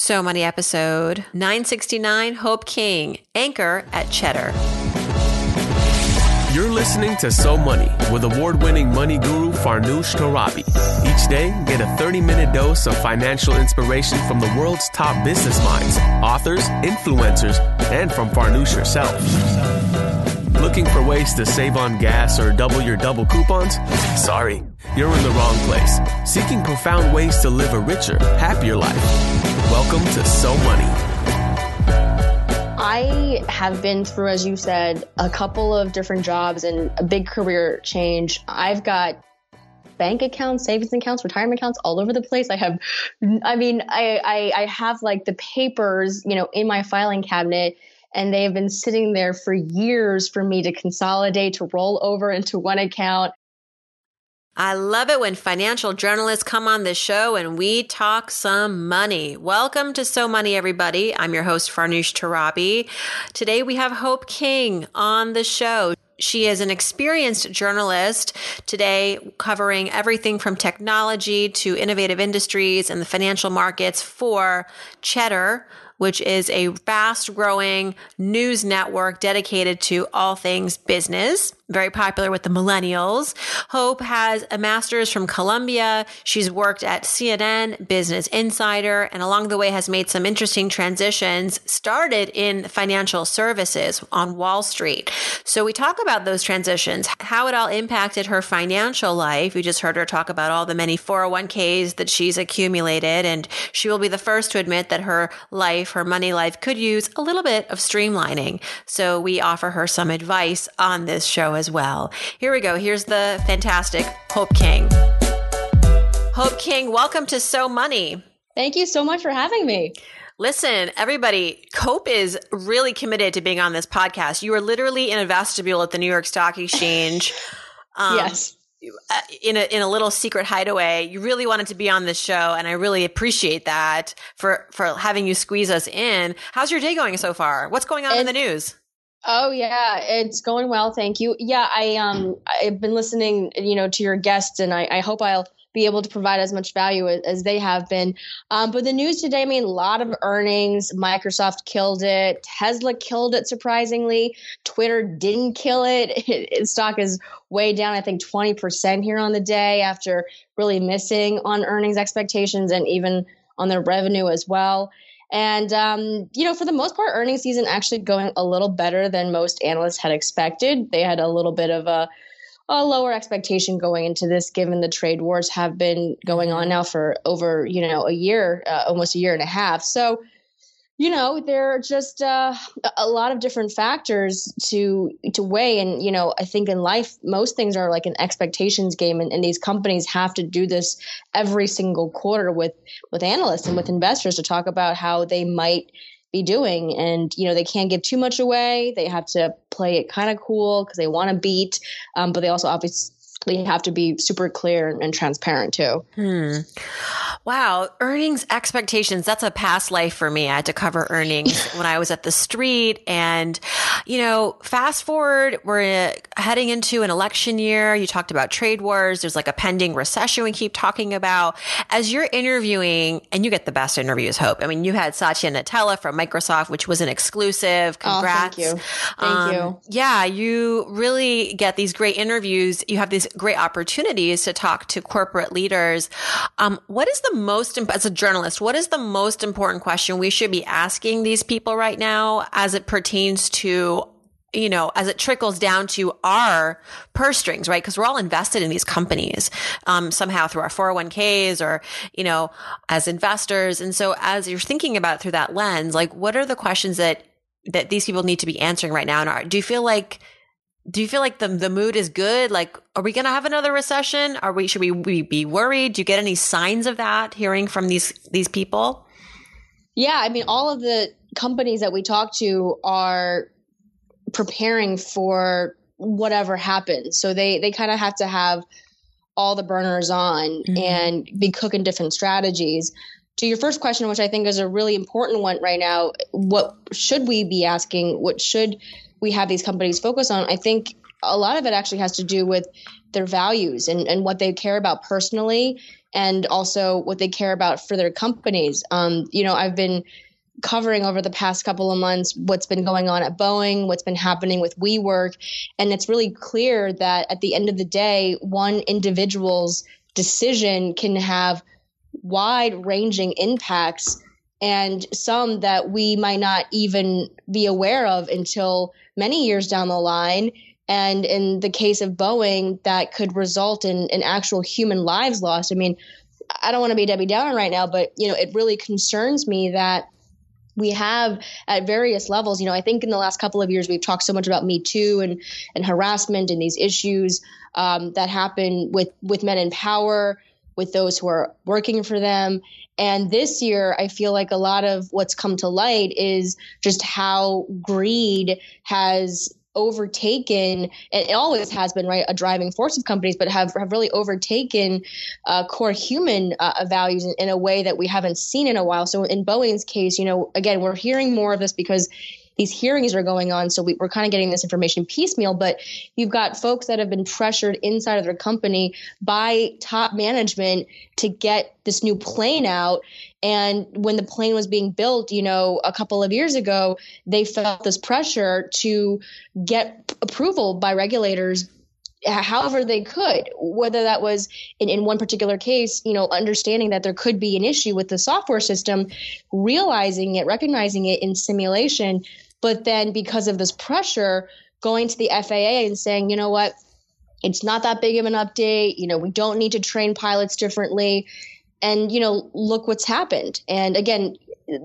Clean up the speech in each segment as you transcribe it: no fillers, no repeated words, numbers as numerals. So Money episode 969, Hope King, anchor at Cheddar. You're listening to So Money with award-winning money guru Farnoosh Torabi. Each day, get a 30-minute dose of financial inspiration from the world's top business minds, authors, influencers, and from Farnoosh herself. Looking for ways to save on gas or double your double coupons? Sorry, you're in the wrong place. Seeking profound ways to live a richer, happier life. Welcome to So Money. I have been through, as you said, a couple of different jobs and a big career change. I've got bank accounts, savings accounts, retirement accounts all over the place. I have like the papers, you know, in my filing cabinet. And they have been sitting there for years for me to consolidate, to roll over into one account. I love it when financial journalists come on this show and we talk some money. Welcome to So Money, everybody. I'm your host, Farnoosh Torabi. Today we have Hope King on the show. She is an experienced journalist today covering everything from technology to innovative industries and the financial markets for Cheddar, which is a fast-growing news network dedicated to all things business, very popular with the millennials. Hope has a master's from Columbia. She's worked at CNN, Business Insider, and along the way has made some interesting transitions, started in financial services on Wall Street. So we talk about those transitions, how it all impacted her financial life. You just heard her talk about all the many 401ks that she's accumulated, and she will be the first to admit that her life, her money life, could use a little bit of streamlining. So we offer her some advice on this show as well. Here we go. Here's the fantastic Hope King. Hope King, welcome to So Money. Thank you so much for having me. Listen, everybody, Hope is really committed to being on this podcast. You are literally in a vestibule at the New York Stock Exchange. Yes. In a little secret hideaway. You really wanted to be on this show, and I really appreciate that for having you squeeze us in. How's your day going so far? What's going on in the news? Oh yeah, it's going well, thank you. Yeah, I've been listening, you know, to your guests, and I hope I'll be able to provide as much value as they have been. But the news today, I mean, a lot of earnings. Microsoft killed it. Tesla killed it, surprisingly. Twitter didn't kill it. Its stock is way down, I think 20% here on the day after really missing on earnings expectations and even on their revenue as well. And, you know, for the most part, earnings season actually going a little better than most analysts had expected. They had a little bit of a lower expectation going into this, given the trade wars have been going on now for over, you know, a year, almost a year and a half. So, you know, there are just a lot of different factors to weigh. And, you know, I think in life, most things are like an expectations game. And these companies have to do this every single quarter with analysts and with investors to talk about how they might be doing. And, you know, they can't give too much away. They have to play it kind of cool because they want to beat. But they also obviously have to be super clear and transparent too. Wow. Earnings expectations. That's a past life for me. I had to cover earnings when I was at the street. And, you know, fast forward, we're heading into an election year. You talked about trade wars. There's like a pending recession we keep talking about. As you're interviewing, and you get the best interviews, Hope. I mean, you had Satya Nadella from Microsoft, which was an exclusive. Congrats. Oh, thank you. Thank you. Yeah, you really get these great interviews. You have these great opportunities to talk to corporate leaders. What is the most, as a journalist, what is the most important question we should be asking these people right now as it pertains to, you know, as it trickles down to our purse strings, right? Because we're all invested in these companies somehow through our 401ks or, you know, as investors. And so as you're thinking about it through that lens, like what are the questions that these people need to be answering right now? And do you feel like the mood is good? Like, are we going to have another recession? Should we be worried? Do you get any signs of that hearing from these people? Yeah. I mean, all of the companies that we talk to are preparing for whatever happens. So they kind of have to have all the burners on and be cooking different strategies. To your first question, which I think is a really important one right now, what should we be asking? What should we have these companies focus on? I think a lot of it actually has to do with their values and what they care about personally and also what they care about for their companies. You know, I've been covering over the past couple of months what's been going on at Boeing, what's been happening with WeWork, and it's really clear that at the end of the day, one individual's decision can have wide-ranging impacts, and some that we might not even be aware of until many years down the line. And in the case of Boeing, that could result in actual human lives lost. I mean, I don't want to be Debbie Downer right now, but, you know, it really concerns me that we have at various levels, you know, I think in the last couple of years, we've talked so much about Me Too and harassment and these issues that happen with men in power, with those who are working for them. And this year, I feel like a lot of what's come to light is just how greed has overtaken, and it always has been, right, a driving force of companies, but have really overtaken core human values in a way that we haven't seen in a while. So in Boeing's case, you know, again, we're hearing more of this because these hearings are going on. So we're kind of getting this information piecemeal, but you've got folks that have been pressured inside of their company by top management to get this new plane out. And when the plane was being built, you know, a couple of years ago, they felt this pressure to get approval by regulators however they could, whether that was in one particular case, you know, understanding that there could be an issue with the software system, realizing it, recognizing it in simulation. But then because of this pressure, going to the FAA and saying, you know what, it's not that big of an update. You know, we don't need to train pilots differently. And, you know, look what's happened. And again,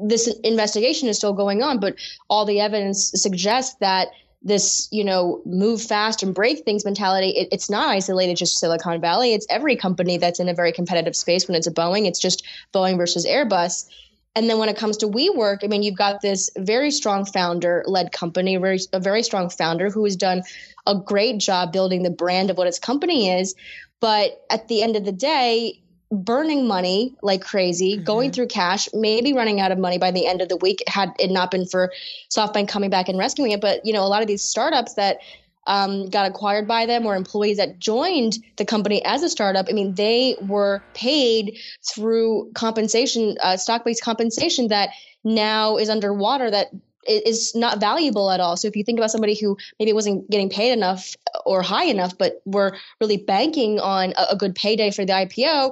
this investigation is still going on, but all the evidence suggests that this, you know, move fast and break things mentality, it's not isolated just to Silicon Valley. It's every company that's in a very competitive space. When it's a Boeing, it's just Boeing versus Airbus. And then when it comes to WeWork, I mean, you've got this very strong founder-led company, a very strong founder who has done a great job building the brand of what its company is. But at the end of the day, burning money like crazy, going through cash, maybe running out of money by the end of the week had it not been for SoftBank coming back and rescuing it. But, you know, a lot of these startups that got acquired by them or employees that joined the company as a startup, I mean, they were paid through compensation, stock-based compensation that now is underwater, that is not valuable at all. So if you think about somebody who maybe wasn't getting paid enough or high enough, but were really banking on a good payday for the IPO,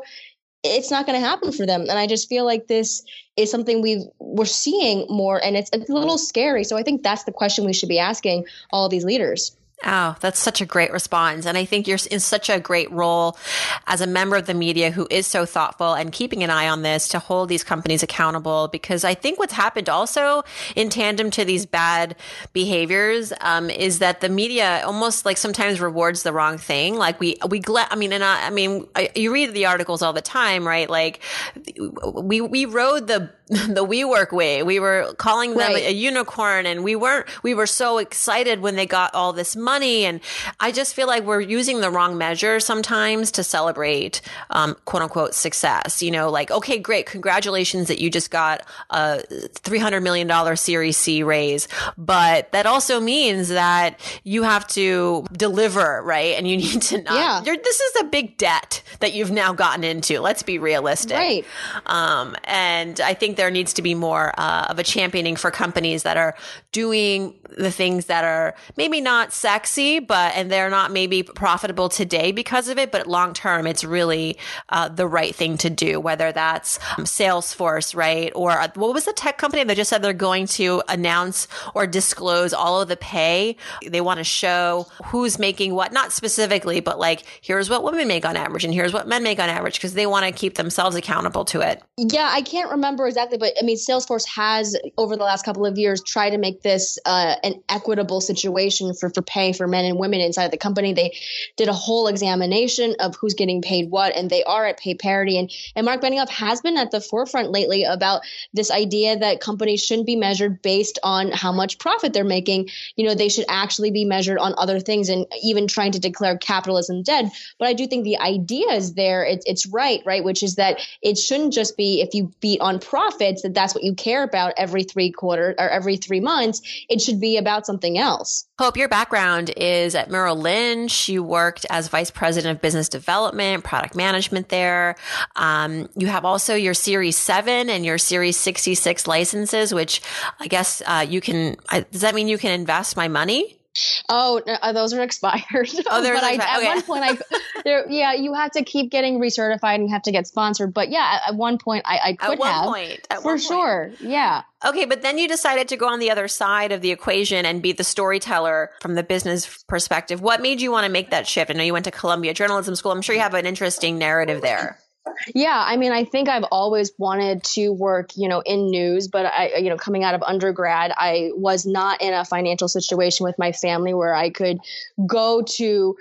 it's not going to happen for them. And I just feel like this is something we're seeing more, and it's a little scary. So I think that's the question we should be asking all these leaders. Oh, that's such a great response. And I think you're in such a great role as a member of the media who is so thoughtful and keeping an eye on this to hold these companies accountable, because I think what's happened also in tandem to these bad behaviors is that the media almost like sometimes rewards the wrong thing. Like you read the articles all the time, right? Like we rode the WeWork way. We were calling them a unicorn, and we were so excited when they got all this money. And I just feel like we're using the wrong measure sometimes to celebrate, quote unquote, success. You know, like, okay, great. Congratulations that you just got a $300 million Series C raise. But that also means that you have to deliver, right? And you need to not, this is a big debt that you've now gotten into. Let's be realistic. Right. And I think there needs to be more of a championing for companies that are doing the things that are maybe not sexy, and they're not maybe profitable today because of it, but long term, it's really the right thing to do, whether that's Salesforce, right? Or what was the tech company that just said they're going to announce or disclose all of the pay? They want to show who's making what, not specifically, but like, here's what women make on average and here's what men make on average, because they want to keep themselves accountable to it. Yeah, I can't remember exactly, but I mean, Salesforce has over the last couple of years tried to make this an equitable situation for pay for men and women inside the company. They did a whole examination of who's getting paid what, and they are at pay parity. And Mark Benioff has been at the forefront lately about this idea that companies shouldn't be measured based on how much profit they're making. You know, they should actually be measured on other things, and even trying to declare capitalism dead. But I do think the idea is there. It's right? Which is that it shouldn't just be if you beat on profits, that's what you care about every 3 quarters or every 3 months. It should be be about something else. Hope, your background is at Merrill Lynch. You worked as vice president of business development, product management there. You have also your Series 7 and your Series 66 licenses, which I guess you can, does that mean you can invest my money? Oh, those are expired. Oh, they're expired. At one point, you have to keep getting recertified and you have to get sponsored. But yeah, at one point, I could have. At one point. Yeah. Okay, but then you decided to go on the other side of the equation and be the storyteller from the business perspective. What made you want to make that shift? I know you went to Columbia Journalism School. I'm sure you have an interesting narrative there. Yeah. I mean, I think I've always wanted to work, in news, but I coming out of undergrad, I was not in a financial situation with my family where I could go to,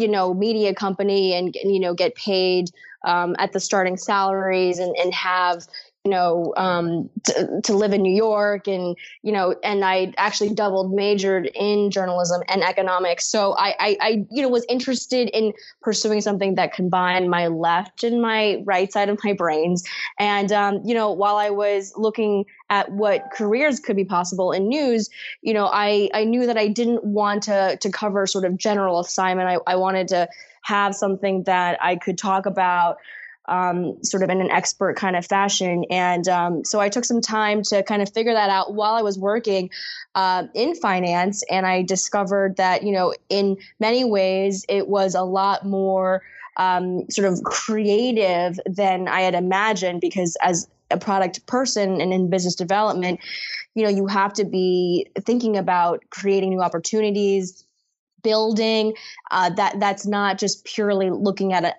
media company and, get paid at the starting salaries and have, to live in New York and, and I actually majored in journalism and economics. So I was interested in pursuing something that combined my left and my right side of my brains. And, while I was looking at what careers could be possible in news, I knew that I didn't want to cover sort of general assignment. I wanted to have something that I could talk about, sort of in an expert kind of fashion. And so I took some time to kind of figure that out while I was working in finance. And I discovered that, in many ways, it was a lot more sort of creative than I had imagined, because as a product person and in business development, you have to be thinking about creating new opportunities, building, that's not just purely looking at,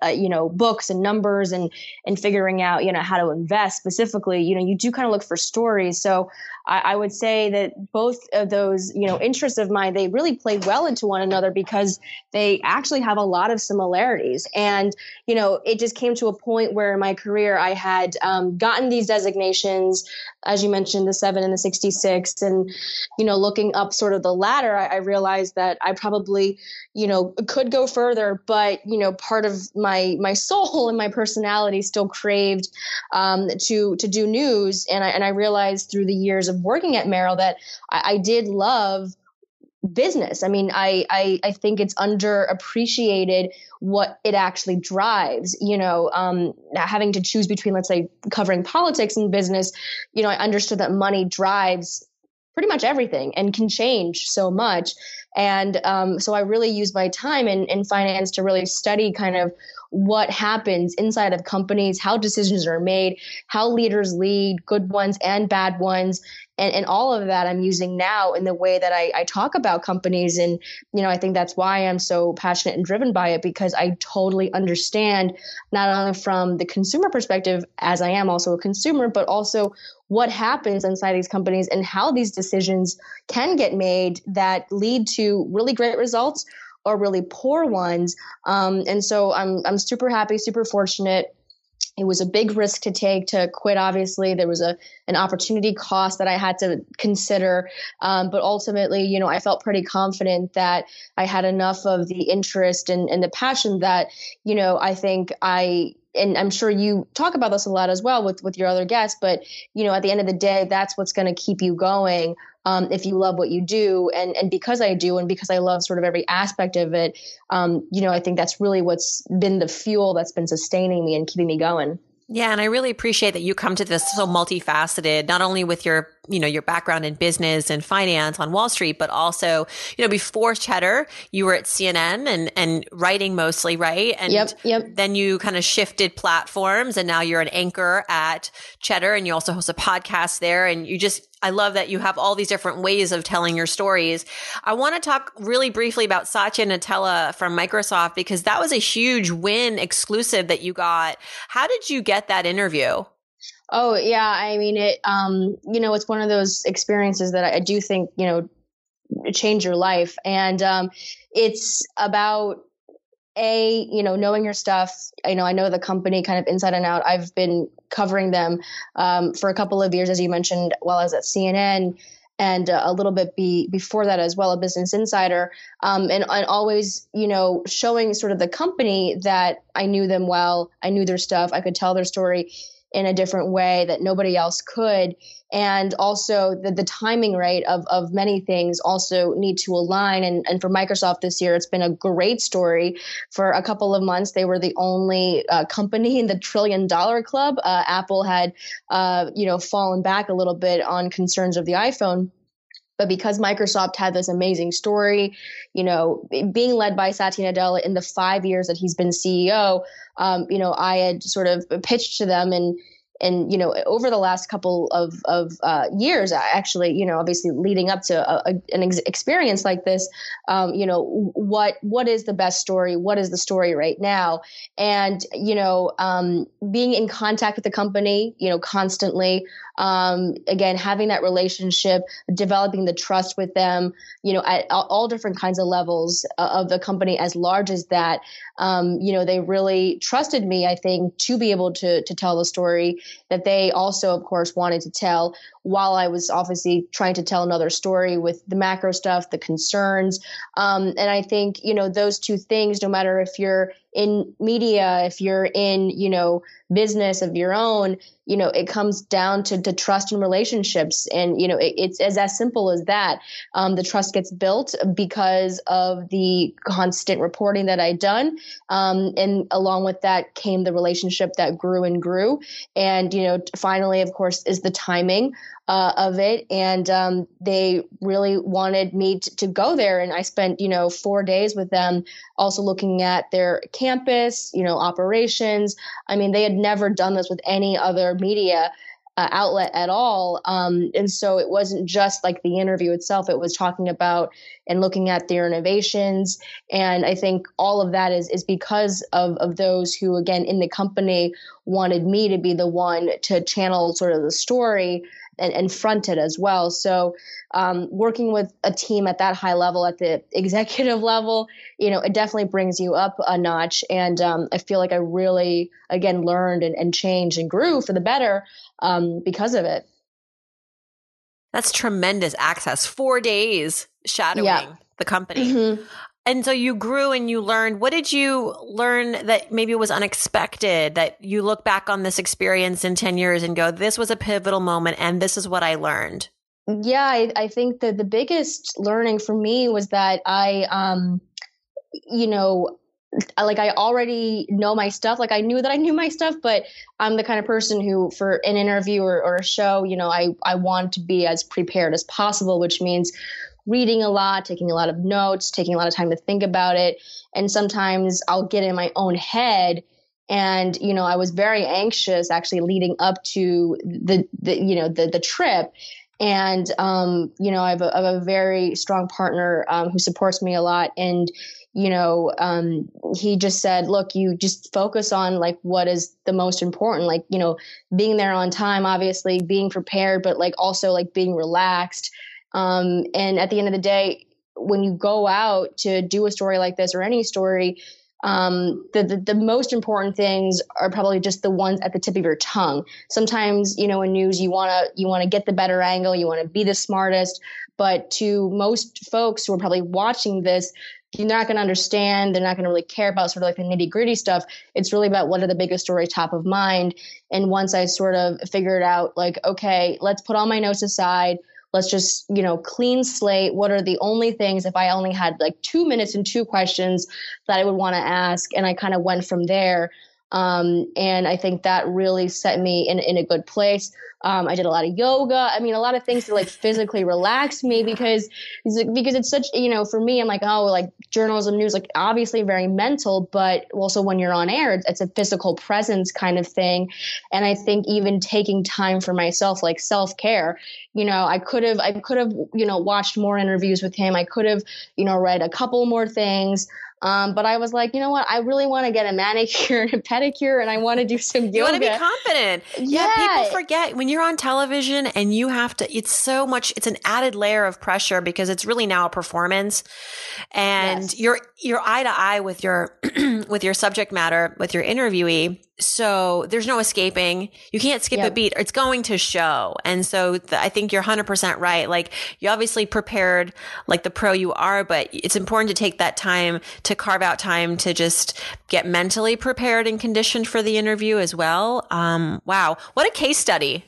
books and numbers and figuring out, how to invest specifically. You do kind of look for stories. So I would say that both of those, interests of mine, they really play well into one another because they actually have a lot of similarities. And, it just came to a point where in my career, I had gotten these designations, as you mentioned, the 7 and the 66. And, looking up sort of the ladder, I realized that I probably, could go further, but, part of my soul and my personality still craved to do news. And I realized through the years of working at Merrill that I did love business. I mean, I think it's underappreciated what it actually drives, having to choose between, let's say, covering politics and business. I understood that money drives pretty much everything and can change so much. And so I really used my time in finance to really study kind of what happens inside of companies, how decisions are made, how leaders lead, good ones and bad ones. And all of that I'm using now in the way that I talk about companies. And, I think that's why I'm so passionate and driven by it, because I totally understand not only from the consumer perspective, as I am also a consumer, but also what happens inside these companies and how these decisions can get made that lead to really great results or really poor ones. And so I'm super happy, super fortunate. It was a big risk to take to quit. Obviously, there was an opportunity cost that I had to consider. But ultimately, I felt pretty confident that I had enough of the interest and the passion that, I think and I'm sure you talk about this a lot as well with your other guests, but, at the end of the day, that's what's going to keep you going if you love what you do. And because I do, and because I love sort of every aspect of it, I think that's really what's been the fuel that's been sustaining me and keeping me going. Yeah. And I really appreciate that you come to this so multifaceted, not only with your, your background in business and finance on Wall Street, but also, before Cheddar, you were at CNN and writing mostly, right? And yep. Then you kind of shifted platforms and now you're an anchor at Cheddar and you also host a podcast there. And I love that you have all these different ways of telling your stories. I want to talk really briefly about Satya Nadella from Microsoft, because that was a huge win exclusive that you got. How did you get that interview? Oh, yeah. I mean, it, it's one of those experiences that I do think, change your life. And it's about knowing your stuff. I know the company kind of inside and out. I've been covering them for a couple of years, as you mentioned, while I was at CNN and a little bit before that as well, a Business Insider, and always, showing sort of the company that I knew them well, I knew their stuff, I could tell their story. in a different way that nobody else could. And also the timing rate of many things also need to align. And for Microsoft this year, it's been a great story. For a couple of months, they were the only company in the $1 trillion club. Apple had, fallen back a little bit on concerns of the iPhone. But because Microsoft had this amazing story, being led by Satya Nadella in the 5 years that he's been CEO, I had sort of pitched to them and over the last couple of years, actually, obviously leading up to an experience like this, what is the best story? What is the story right now? And, being in contact with the company, constantly, again, having that relationship, developing the trust with them, at all different kinds of levels of the company as large as that, they really trusted me, I think, to be able to tell the story that they also, of course, wanted to tell while I was obviously trying to tell another story with the macro stuff, the concerns. And I think, those two things, no matter if you're in media, if you're in, business of your own, it comes down to trust and relationships. And, it's as simple as that. The trust gets built because of the constant reporting that I'd done. And along with that came the relationship that grew and grew. And, finally, of course, is the timing of it. And they really wanted me to go there. And I spent, 4 days with them also looking at their campus, operations. I mean, they had never done this with any other media outlet at all. And so it wasn't just like the interview itself. It was talking about and looking at their innovations. And I think all of that is because of those who, again, in the company wanted me to be the one to channel sort of the story and front it as well. So working with a team at that high level, at the executive level, it definitely brings you up a notch. And I feel like I really, again, learned and changed and grew for the better because of it. That's tremendous access. 4 days shadowing the company. Mm-hmm. And so you grew and you learned. What did you learn that maybe was unexpected, that you look back on this experience in 10 years and go, this was a pivotal moment and this is what I learned? Yeah, I think that the biggest learning for me was that I, I already know my stuff. Like I knew my stuff, but I'm the kind of person who for an interview or a show, I want to be as prepared as possible, which means reading a lot, taking a lot of notes, taking a lot of time to think about it. And sometimes I'll get in my own head. And, I was very anxious actually leading up to the trip. And, I have a very strong partner who supports me a lot. And, he just said, look, you just focus on like what is the most important, like, being there on time, obviously being prepared, but like also like being relaxed. And at the end of the day, when you go out to do a story like this or any story, the most important things are probably just the ones at the tip of your tongue. Sometimes, in news, you want to get the better angle, you want to be the smartest, but to most folks who are probably watching this, you're not going to understand. They're not going to really care about sort of like the nitty gritty stuff. It's really about what are the biggest story top of mind. And once I sort of figured out like, okay, let's put all my notes aside. Let's just, clean slate. What are the only things, if I only had like 2 minutes and two questions that I would want to ask? And I kind of went from there. And I think that really set me in a good place. I did a lot of yoga. I mean, a lot of things to like physically relax me because it's such, for me, I'm like, oh, like journalism, news, like obviously very mental, but also when you're on air, it's a physical presence kind of thing. And I think even taking time for myself, like self-care, I could have, watched more interviews with him. I could have, read a couple more things. But I was like, you know what? I really want to get a manicure and a pedicure and I want to do some yoga. You want to be confident. Yeah. People forget when you're on television and you have to, it's an added layer of pressure because it's really now a performance and you're eye to eye with your subject matter, with your interviewee. So there's no escaping. You can't skip a beat. It's going to show. And so I think you're 100% right. Like, you obviously prepared like the pro you are, but it's important to take that time to carve out time to just get mentally prepared and conditioned for the interview as well. Wow. What a case study.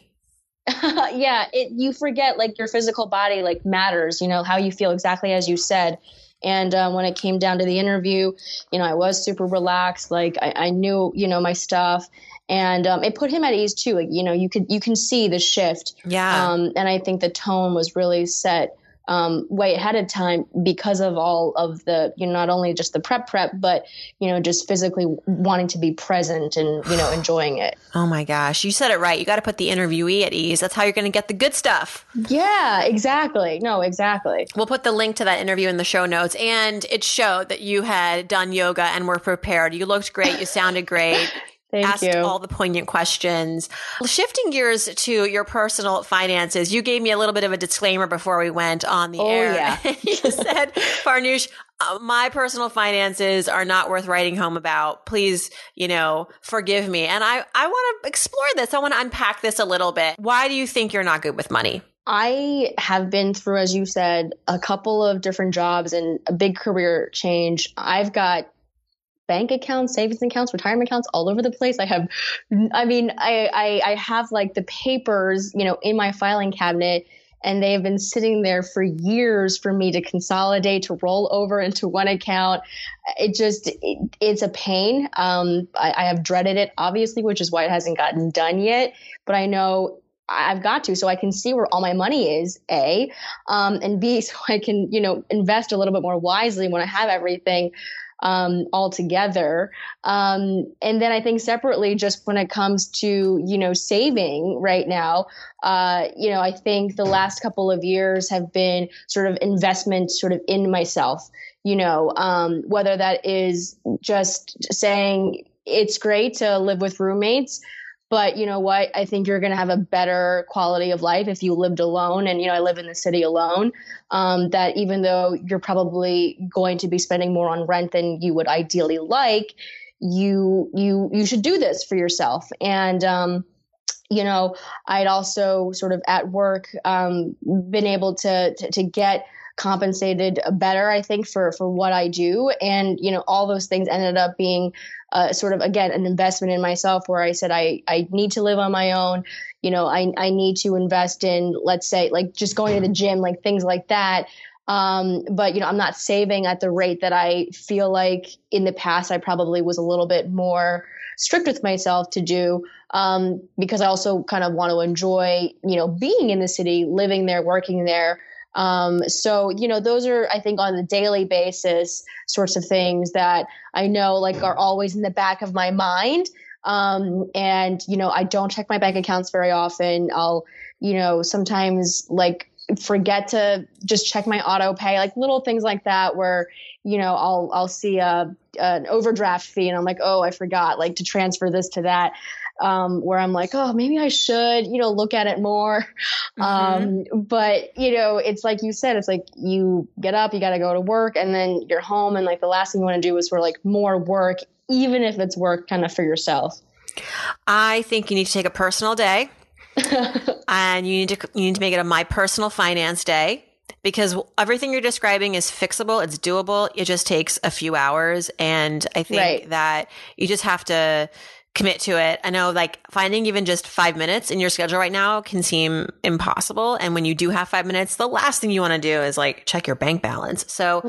You forget like your physical body like matters, you know, how you feel, exactly as you said. And when it came down to the interview, you know, I was super relaxed. Like I knew, you know, my stuff, and it put him at ease too. Like, you know, you can see the shift. Yeah. And I think the tone was really set way ahead of time because of all of the, you know, not only just the prep, but, you know, just physically wanting to be present and, you know, enjoying it. Oh my gosh. You said it right. You got to put the interviewee at ease. That's how you're going to get the good stuff. Yeah, exactly. No, exactly. We'll put the link to that interview in the show notes, and it showed that you had done yoga and were prepared. You looked great. You sounded great. Thank you. All the poignant questions. Shifting gears to your personal finances, you gave me a little bit of a disclaimer before we went on the air. Yeah. You said, Farnoosh, my personal finances are not worth writing home about. Please, you know, forgive me. And I want to explore this. I want to unpack this a little bit. Why do you think you're not good with money? I have been through, as you said, a couple of different jobs and a big career change. I've got bank accounts, savings accounts, retirement accounts all over the place. I have like the papers, you know, in my filing cabinet, and they have been sitting there for years for me to consolidate, to roll over into one account. It's a pain. I have dreaded it, obviously, which is why it hasn't gotten done yet. But I know I've got to, so I can see where all my money is, A, and B, so I can, you know, invest a little bit more wisely when I have everything all together. And then I think separately, just when it comes to, you know, saving right now, you know, I think the last couple of years have been sort of investment sort of in myself, you know, whether that is just saying it's great to live with roommates, but you know what? I think you're going to have a better quality of life if you lived alone. And, you know, I live in the city alone, that even though you're probably going to be spending more on rent than you would ideally like, you should do this for yourself. And, you know, I'd also sort of at work, been able to get compensated better, I think, for what I do. And, you know, all those things ended up being sort of, again, an investment in myself, where I said, I need to live on my own. You know, I need to invest in, let's say, like just going to the gym, like things like that. But, you know, I'm not saving at the rate that I feel like in the past I probably was a little bit more strict with myself to do, because I also kind of want to enjoy, you know, being in the city, living there, working there. So, you know, those are, I think, on the daily basis sorts of things that I know like are always in the back of my mind. And, you know, I don't check my bank accounts very often. I'll, you know, sometimes like forget to just check my auto pay, like little things like that where, you know, I'll see an overdraft fee and I'm like, oh, I forgot like to transfer this to that. Where I'm like, oh, maybe I should, you know, look at it more. Mm-hmm. But, you know, it's like you said, it's like you get up, you got to go to work, and then you're home. And like the last thing you want to do is sort of like more work, even if it's work kind of for yourself. I think you need to take a personal day and you need to make it a My Personal Finance Day. Because everything you're describing is fixable, it's doable, it just takes a few hours. And I think that you just have to commit to it. I know like finding even just 5 minutes in your schedule right now can seem impossible. And when you do have 5 minutes, the last thing you want to do is like check your bank balance. So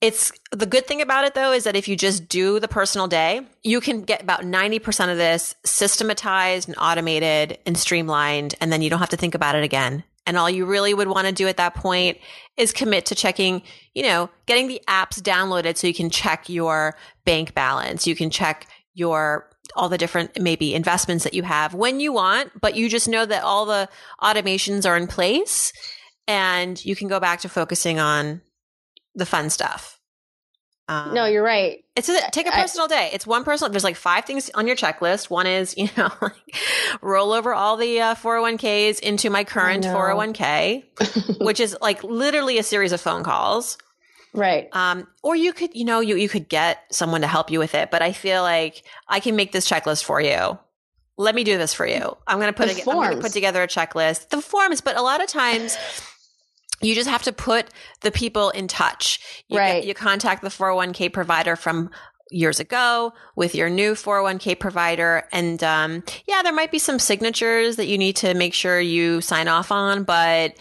it's the good thing about it though, is that if you just do the personal day, you can get about 90% of this systematized and automated and streamlined. And then you don't have to think about it again. And all you really would want to do at that point is commit to checking, you know, getting the apps downloaded so you can check your bank balance. You can check your all the different maybe investments that you have when you want, but you just know that all the automations are in place and you can go back to focusing on the fun stuff. No, you're right. It's take a personal day. It's one personal. There's like 5 things on your checklist. One is, you know, like roll over all the 401ks into my current 401k, which is like literally a series of phone calls. Right. Or you could, you know, you could get someone to help you with it. But I feel like I can make this checklist for you. Let me do this for you. I'm going to put together a checklist. The forms, but a lot of times you just have to put the people in touch. You contact the 401k provider from years ago with your new 401k provider. And there might be some signatures that you need to make sure you sign off on. But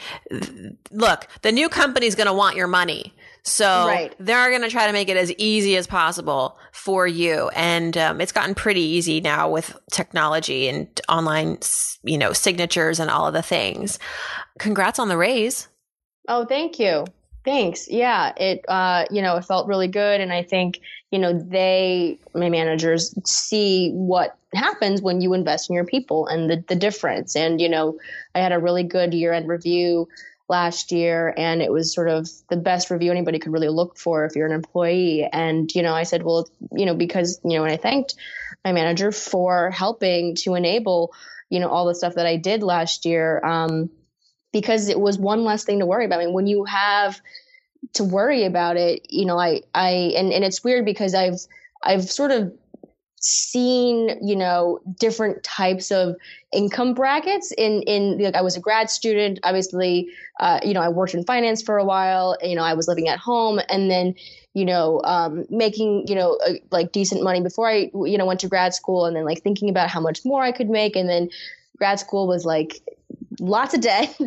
look, the new company is going to want your money. So they're going to try to make it as easy as possible for you. And it's gotten pretty easy now with technology and online, you know, signatures and all of the things. Congrats on the raise. Oh, thank you. Thanks. Yeah. It felt really good. And I think, you know, my managers see what happens when you invest in your people and the difference. And, you know, I had a really good year-end review last year, and it was sort of the best review anybody could really look for if you're an employee. And, you know, I said, well, you know, because, you know, and I thanked my manager for helping to enable, you know, all the stuff that I did last year, because it was one less thing to worry about. I mean, when you have to worry about it, you know, I it's weird because I've sort of seen, you know, different types of income brackets in I was a grad student, obviously, you know, I worked in finance for a while, you know, I was living at home and then, you know, making, you know, like decent money before I, you know, went to grad school and then like thinking about how much more I could make. And then grad school was like lots of debt.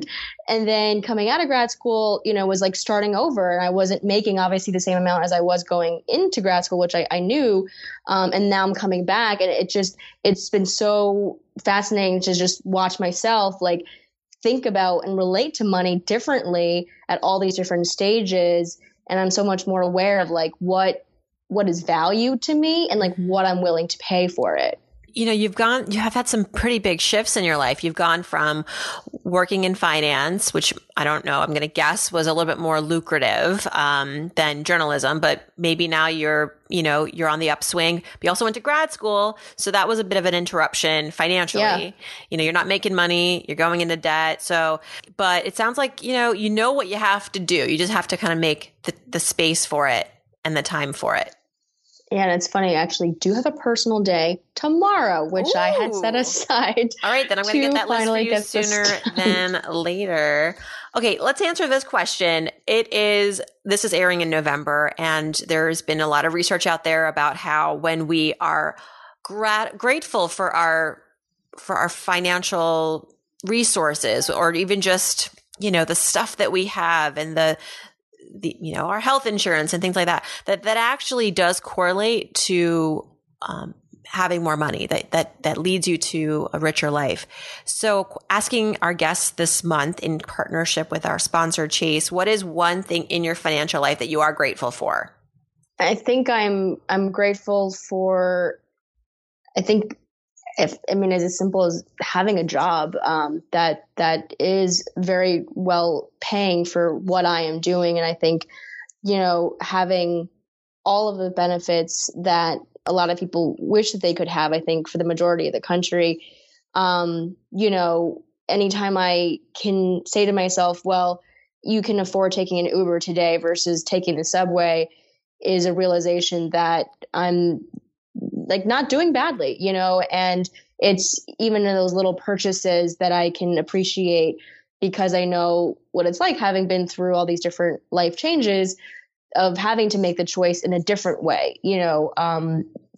And then coming out of grad school, you know, was like starting over, and I wasn't making obviously the same amount as I was going into grad school, which I knew. And now I'm coming back, and it's been so fascinating to just watch myself like think about and relate to money differently at all these different stages. And I'm so much more aware of like what is value to me and like what I'm willing to pay for it. You know, you have had some pretty big shifts in your life. You've gone from working in finance, which I don't know, I'm going to guess was a little bit more lucrative than journalism, but maybe now you're on the upswing. But you also went to grad school. So that was a bit of an interruption financially. Yeah. You know, you're not making money, you're going into debt. So, but it sounds like, you know what you have to do. You just have to kind of make the space for it and the time for it. Yeah, and it's funny, I actually do have a personal day tomorrow, which I had set aside. All right, then I'm going to get that list for you sooner than later. Okay, let's answer this question. This is airing in November, and there's been a lot of research out there about how when we are grateful for our financial resources, or even just, you know, the stuff that we have and the you know, our health insurance and things like that actually does correlate to having more money that leads you to a richer life. So asking our guests this month in partnership with our sponsor Chase, what is one thing in your financial life that you are grateful for? I think I'm grateful for, it's as simple as having a job that is very well paying for what I am doing. And I think, you know, having all of the benefits that a lot of people wish that they could have, I think for the majority of the country, you know, anytime I can say to myself, well, you can afford taking an Uber today versus taking the subway, is a realization that I'm like not doing badly, you know, and it's even in those little purchases that I can appreciate because I know what it's like having been through all these different life changes of having to make the choice in a different way, you know,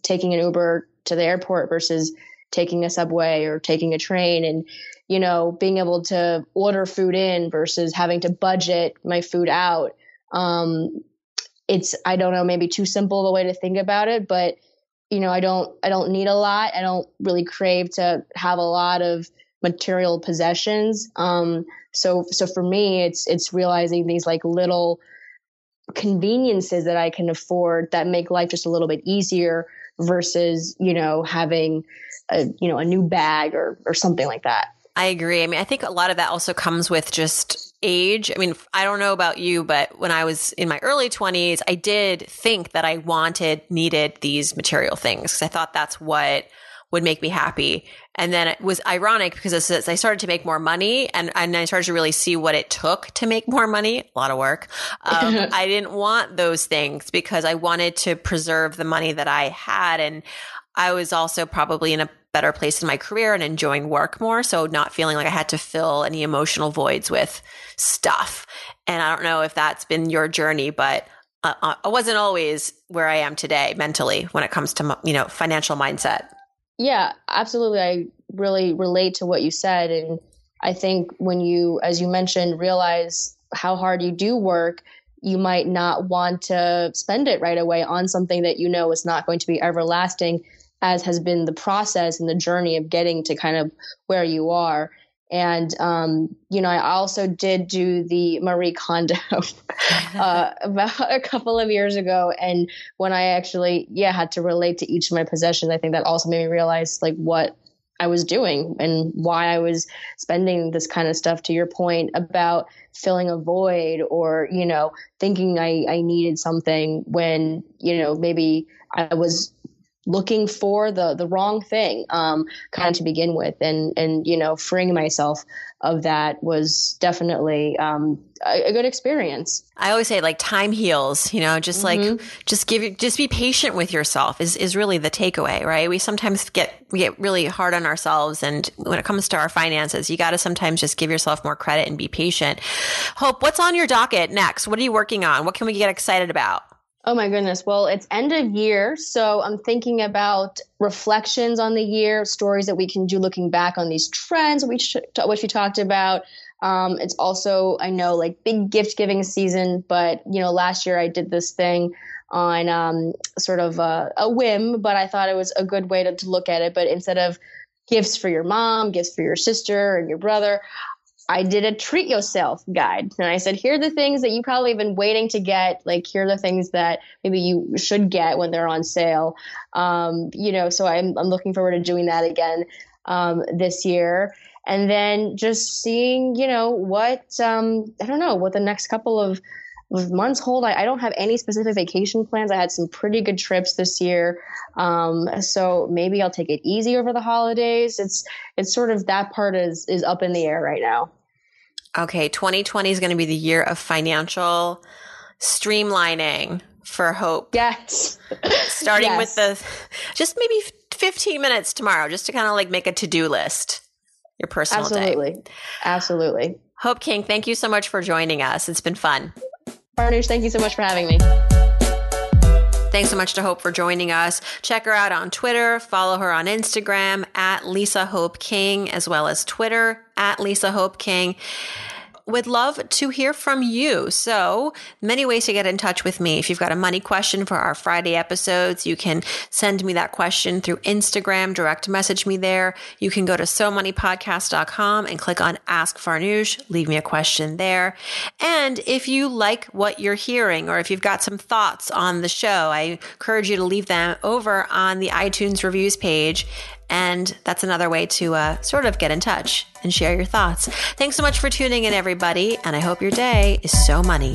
taking an Uber to the airport versus taking a subway or taking a train and, you know, being able to order food in versus having to budget my food out. It's, I don't know, maybe too simple of a way to think about it, but you know, I don't need a lot. I don't really crave to have a lot of material possessions. So for me, it's realizing these like little conveniences that I can afford that make life just a little bit easier versus, you know, having a new bag or something like that. I agree. I mean, I think a lot of that also comes with just age. I mean, I don't know about you, but when I was in my early 20s, I did think that I needed these material things because I thought that's what would make me happy. And then it was ironic because as I started to make more money and I started to really see what it took to make more money, a lot of work. I didn't want those things because I wanted to preserve the money that I had. And I was also probably in a better place in my career and enjoying work more. So not feeling like I had to fill any emotional voids with stuff. And I don't know if that's been your journey, but I wasn't always where I am today mentally when it comes to, financial mindset. Yeah, absolutely. I really relate to what you said. And I think when you, as you mentioned, realize how hard you do work, you might not want to spend it right away on something that you know is not going to be everlasting, as has been the process and the journey of getting to kind of where you are. And, I also did do the Marie Kondo about a couple of years ago. And when I actually, had to relate to each of my possessions, I think that also made me realize like what I was doing and why I was spending this kind of stuff, to your point about filling a void or, thinking I needed something when, maybe I was looking for the wrong thing, kind of to begin with. And freeing myself of that was definitely, a good experience. I always say like time heals, just be patient with yourself is really the takeaway, right? We sometimes get really hard on ourselves. And when it comes to our finances, you got to sometimes just give yourself more credit and be patient. Hope, what's on your docket next? What are you working on? What can we get excited about? Oh my goodness. Well, it's end of year. So I'm thinking about reflections on the year, stories that we can do looking back on these trends, which we talked about. It's also, I know, like big gift giving season, but last year I did this thing on sort of a whim, but I thought it was a good way to look at it. But instead of gifts for your mom, gifts for your sister and your brother, I did a treat yourself guide. And I said, here are the things that you probably have been waiting to get. Like, here are the things that maybe you should get when they're on sale. So I'm looking forward to doing that again this year. And then just seeing, what the next couple of months hold. I don't have any specific vacation plans. I had some pretty good trips this year. So maybe I'll take it easy over the holidays. It's sort of that part is up in the air right now. Okay. 2020 is going to be the year of financial streamlining for Hope. Yes. Starting with just maybe 15 minutes tomorrow, just to kind of like make a to-do list, your personal day. Absolutely. Hope King, thank you so much for joining us. It's been fun. Farnoosh, thank you so much for having me. Thanks so much to Hope for joining us. Check her out on Twitter. Follow her on Instagram @LisaHopeKing, as well as Twitter @LisaHopeKing. Would love to hear from you. So many ways to get in touch with me. If you've got a money question for our Friday episodes, you can send me that question through Instagram, direct message me there. You can go to somoneypodcast.com and click on Ask Farnoosh, leave me a question there. And if you like what you're hearing, or if you've got some thoughts on the show, I encourage you to leave them over on the iTunes reviews page. And that's another way to sort of get in touch and share your thoughts. Thanks so much for tuning in, everybody. And I hope your day is so money.